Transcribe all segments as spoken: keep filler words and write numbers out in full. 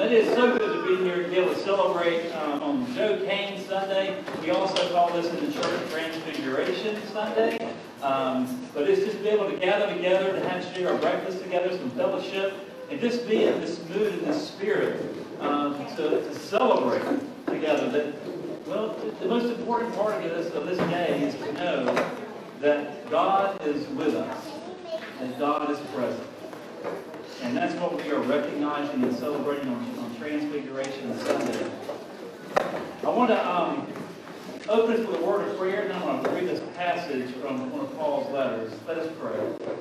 Um, it is so good to be here and be able to celebrate um, on Joe Cain Sunday. We also call this in the church Transfiguration Sunday. Um, but it's just be able to gather together, to have to do our breakfast together, some fellowship, and just be in this mood and this spirit um, to, to celebrate together. That, well, the most important part of this, of this day is to know that God is with us, that God is present. And that's what we are recognizing and celebrating on, on Transfiguration Sunday. I want to um, open us with a word of prayer, and I want to read this passage from one of Paul's letters. Let us pray.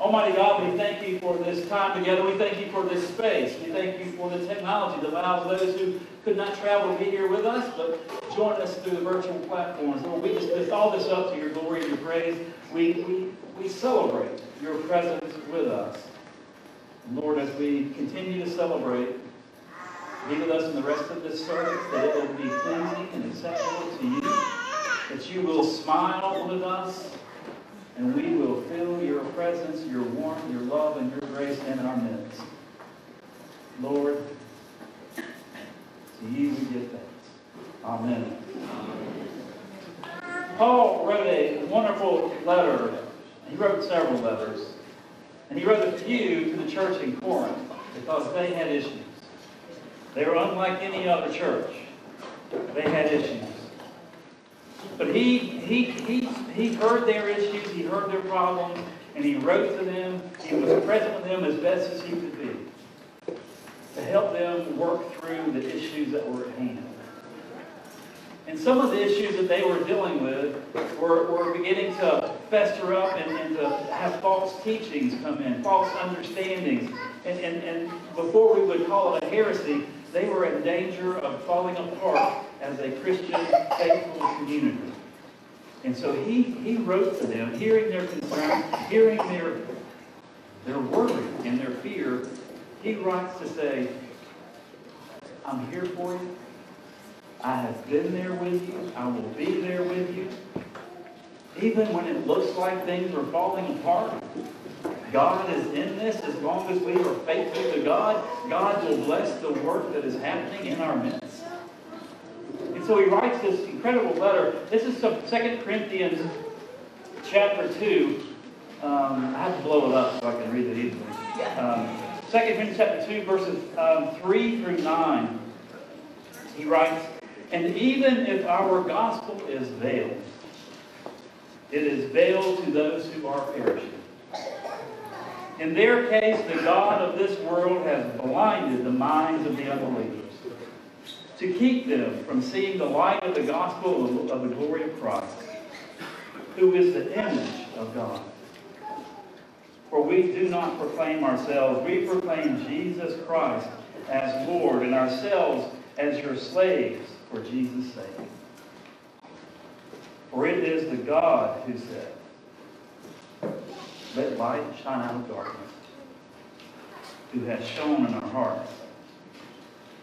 Almighty God, we thank you for this time together. We thank you for this space. We thank you for the technology that allows those who could not travel to be here with us, but join us through the virtual platforms. Lord, we just lift all this up to your glory and your praise. We, we, we celebrate your presence with us. Lord, as we continue to celebrate, be with us in the rest of this service, that it will be pleasing and acceptable to you, that you will smile with us, and we will feel your presence, your warmth, your love, and your grace in our midst. Lord, to you we give thanks. Amen. Amen. Paul wrote a wonderful letter. He wrote several letters. And he wrote a few to the church in Corinth because they had issues. They were unlike any other church. They had issues. But he, he, he, he heard their issues, he heard their problems, and he wrote to them. He was present with them as best as he could be to help them work through the issues that were at hand. And some of the issues that they were dealing with were, were beginning to fester up and, and to have false teachings come in, false understandings. And, and, and before we would call it a heresy, they were in danger of falling apart as a Christian, faithful community. And so he, he wrote to them, hearing their concerns, hearing their, their worry and their fear. He writes to say, I'm here for you. I have been there with you. I will be there with you. Even when it looks like things are falling apart, God is in this. As long as we are faithful to God, God will bless the work that is happening in our midst. And so he writes this incredible letter. This is from Second Corinthians chapter two. Um, I have to blow it up so I can read it easily. Um, Second Corinthians chapter two, verses um, three through nine. He writes, and even if our gospel is veiled, it is veiled to those who are perishing. In their case, the God of this world has blinded the minds of the unbelievers to keep them from seeing the light of the gospel of the glory of Christ, who is the image of God. For we do not proclaim ourselves. We proclaim Jesus Christ as Lord, and ourselves as your slaves for Jesus' sake. For it is the God who said, let light shine out of darkness, who has shone in our hearts,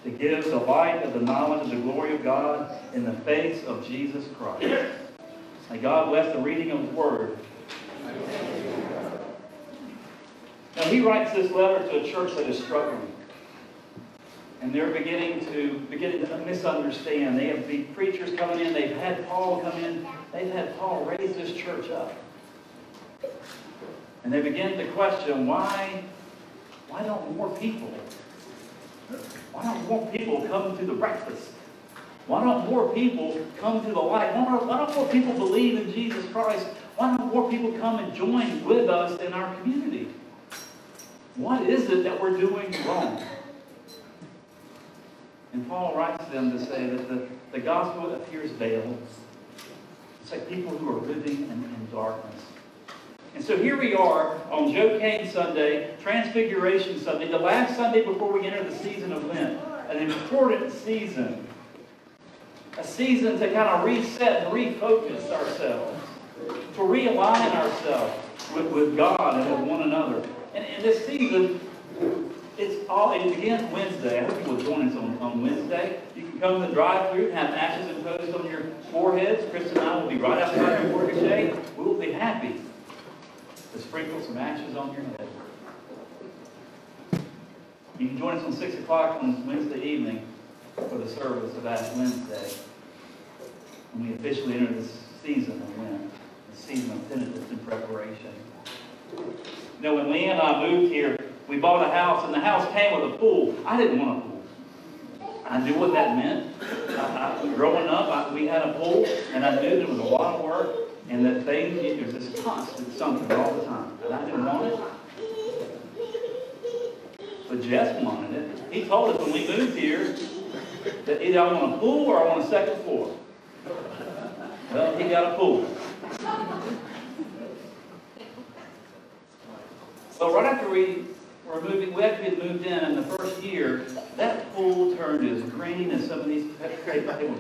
to give the light of the knowledge of the glory of God in the face of Jesus Christ. May God bless the reading of His Word. Now he writes this letter to a church that is struggling. And they're beginning to beginning to misunderstand. They have the preachers coming in. They've had Paul come in. They've had Paul raise this church up. And they begin to question, why, why don't more people, why don't more people come to the breakfast? Why don't more people come to the light? Why don't, why don't more people believe in Jesus Christ? Why don't more people come and join with us in our community? What is it that we're doing wrong? And Paul writes to them to say that the, the gospel appears veiled. It's like people who are living in, in darkness. And so here we are on Joe Cain Sunday, Transfiguration Sunday, the last Sunday before we enter the season of Lent, an important season, a season to kind of reset and refocus ourselves, to realign ourselves with, with God and with one another. And in this season, It's all, it begins Wednesday. I hope you will join us on, on Wednesday. You can come to the drive-thru and have ashes imposed on your foreheads. Chris and I will be right outside your mortgage day. We will be happy to sprinkle some ashes on your head. You can join us on six o'clock on Wednesday. the service about Wednesday, when we officially enter this season of Lent, the season of penitence and preparation. You know, when Leah and I moved here, we bought a house, and the house came with a pool. I didn't want a pool. I knew what that meant. I, I, growing up, I, we had a pool, and I knew there was a lot of work, and that things, there's this constant something all the time, and I didn't want it. But Jess wanted it. He told us when we moved here that either I want a pool or I want a second floor. Well, he got a pool. So right after we were moving, we had to get moved in, and the first year, that pool turned as green as some of these crazy things.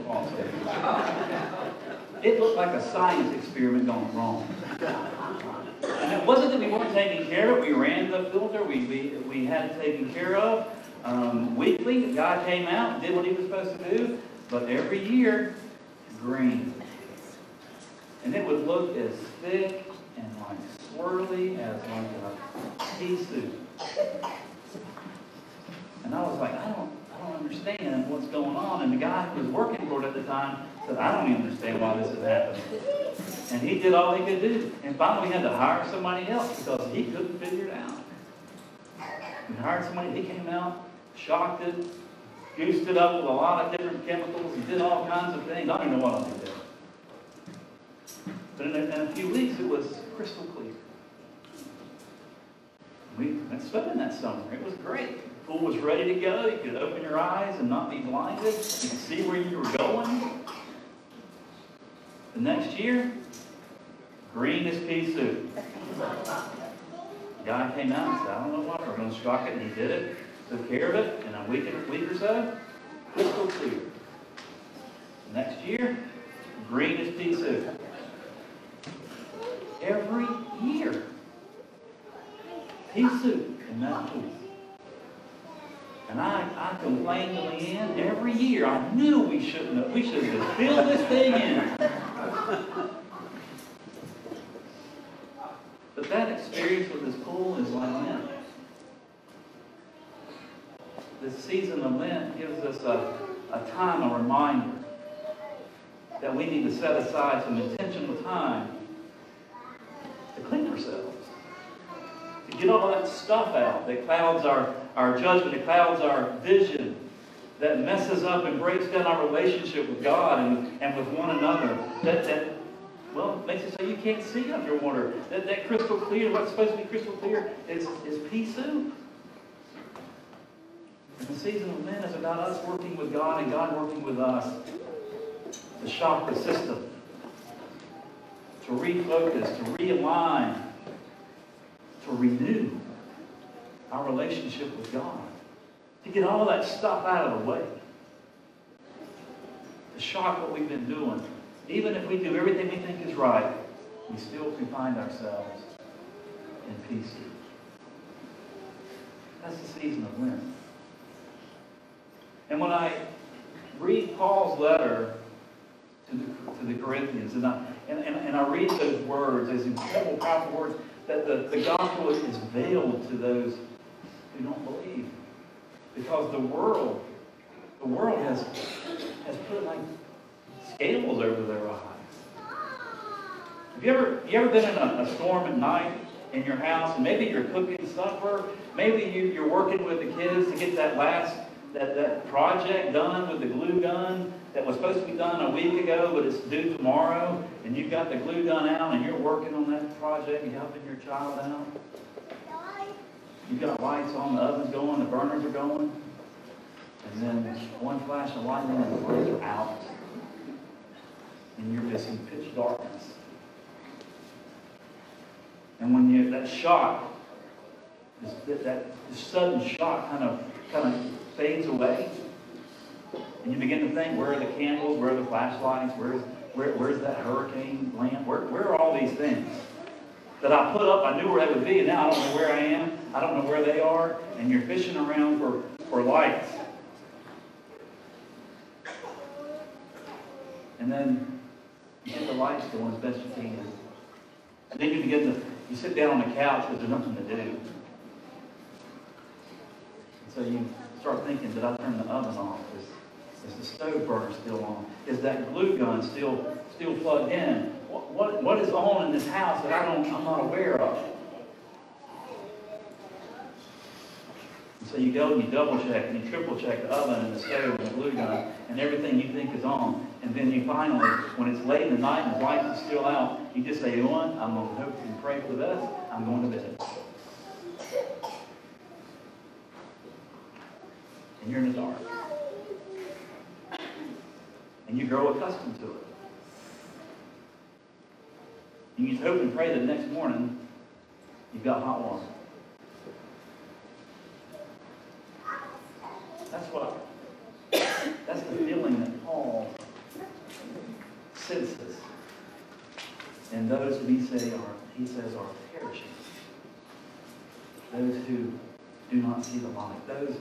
It looked like a science experiment gone wrong. And it wasn't that we weren't taking care of it. We ran the filter. We, we, we had it taken care of. Um, weekly, the guy came out, did what he was supposed to do. But every year, green. And it would look as thick and like swirly as like a pea soup. And I was like, I don't, I don't understand what's going on. And the guy who was working for it at the time said, I don't even understand why this is happening. And he did all he could do. And finally, we had to hire somebody else because he couldn't figure it out. We hired somebody. He came out, shocked it, goosed it up with a lot of different chemicals, and did all kinds of things. I don't even know what I did. But in a, in a few weeks, it was crystal clear. We went swimming that summer. It was great. The pool was ready to go. You could open your eyes and not be blinded. You could see where you were going. The next year, green as pea soup. The guy came out and said, I don't know why, we're going to shock it, and he did it. Took care of it, and a week, a week or so, crystal clear. Next year, green as pea soup. Every year, pea soup in that pool. And I, I complained to Leanne every year. I knew we shouldn't have. We should have filled this thing in. But that experience with this pool is like Lent. This season of Lent gives us a, a time, a reminder that we need to set aside some intentional time to clean ourselves, to get all that stuff out that clouds our, our judgment, that clouds our vision, that messes up and breaks down our relationship with God and, and with one another, that, that Well, it makes it so you can't see underwater. That, that crystal clear, what's supposed to be crystal clear, is, is pea soup. And the season of Lent is about us working with God and God working with us to shock the system, to refocus, to realign, to renew our relationship with God, to get all that stuff out of the way, to shock what we've been doing. Even if we do everything we think is right, we still can find ourselves in peace. That's the season of Lent. And when I read Paul's letter to the, to the Corinthians, and I, and, and, and I read those words, those incredible, powerful words, that the, the gospel is veiled to those who don't believe. Because the world, the world has, has put it like scales over their eyes. Have you ever, you ever been in a, a storm at night in your house, and maybe you're cooking supper, maybe you, you're working with the kids to get that last, that, that project done with the glue gun that was supposed to be done a week ago, but it's due tomorrow, and you've got the glue gun out, and you're working on that project and helping your child out. You've got lights on, the oven's going, the burners are going, and then one flash of lightning and the burners are out. And you're just in pitch darkness. And when you that shock, that, that sudden shock kind of kind of fades away, and you begin to think, where are the candles? Where are the flashlights? Where's where, where's that hurricane lamp? Where where are all these things that I put up? I knew where they would be, and now I don't know where I am. I don't know where they are. And you're fishing around for for lights. And then you get the lights going as best you can. And then you begin to, you sit down on the couch because there's nothing to do. And so you start thinking, did I turn the oven off? There's Is the stove burner still on? Is that glue gun still still plugged in? What, what, what is on in this house that I don't, I'm not aware of? So you go and you double check and you triple check the oven and the stove and the glue gun and everything you think is on. And then you finally, when it's late in the night and the light is still out, you just say, you know what, I'm going to hope and pray for this. I'm going to bed. And you're in the dark. And you grow accustomed to it. And you just hope and pray that the next morning you've got hot water. That's what, that's the feeling that Paul senses. And those who he, say are, he says are perishing. Those who do not see the light. Those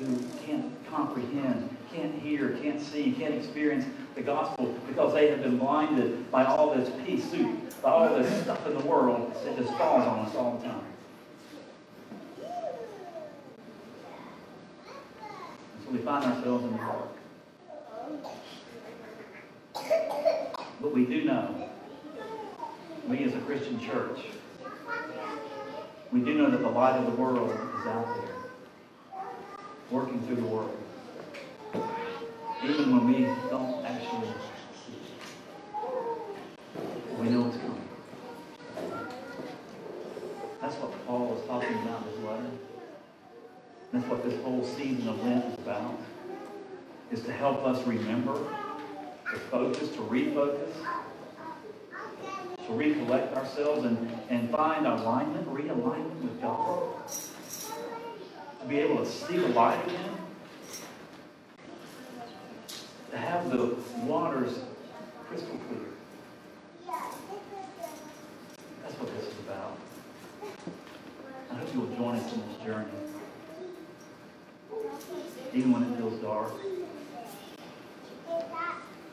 who can't comprehend, can't hear, can't see, can't experience the gospel because they have been blinded by all this pea soup, by all this stuff in the world that just falls on us all the time. We find ourselves in the dark. But we do know, we as a Christian church, we do know that the light of the world is out there, working through the world, even when we don't actually see it. We know it's coming. That's what Paul was talking about in his letter. That's what this whole season of Lent is about, is to help us remember, to focus, to refocus, to recollect ourselves and, and find alignment, realignment with God, to be able to see the light again, to have the waters crystal clear. That's what this is about. I hope you'll join us in this journey. Even when it feels dark,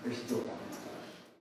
there's still light.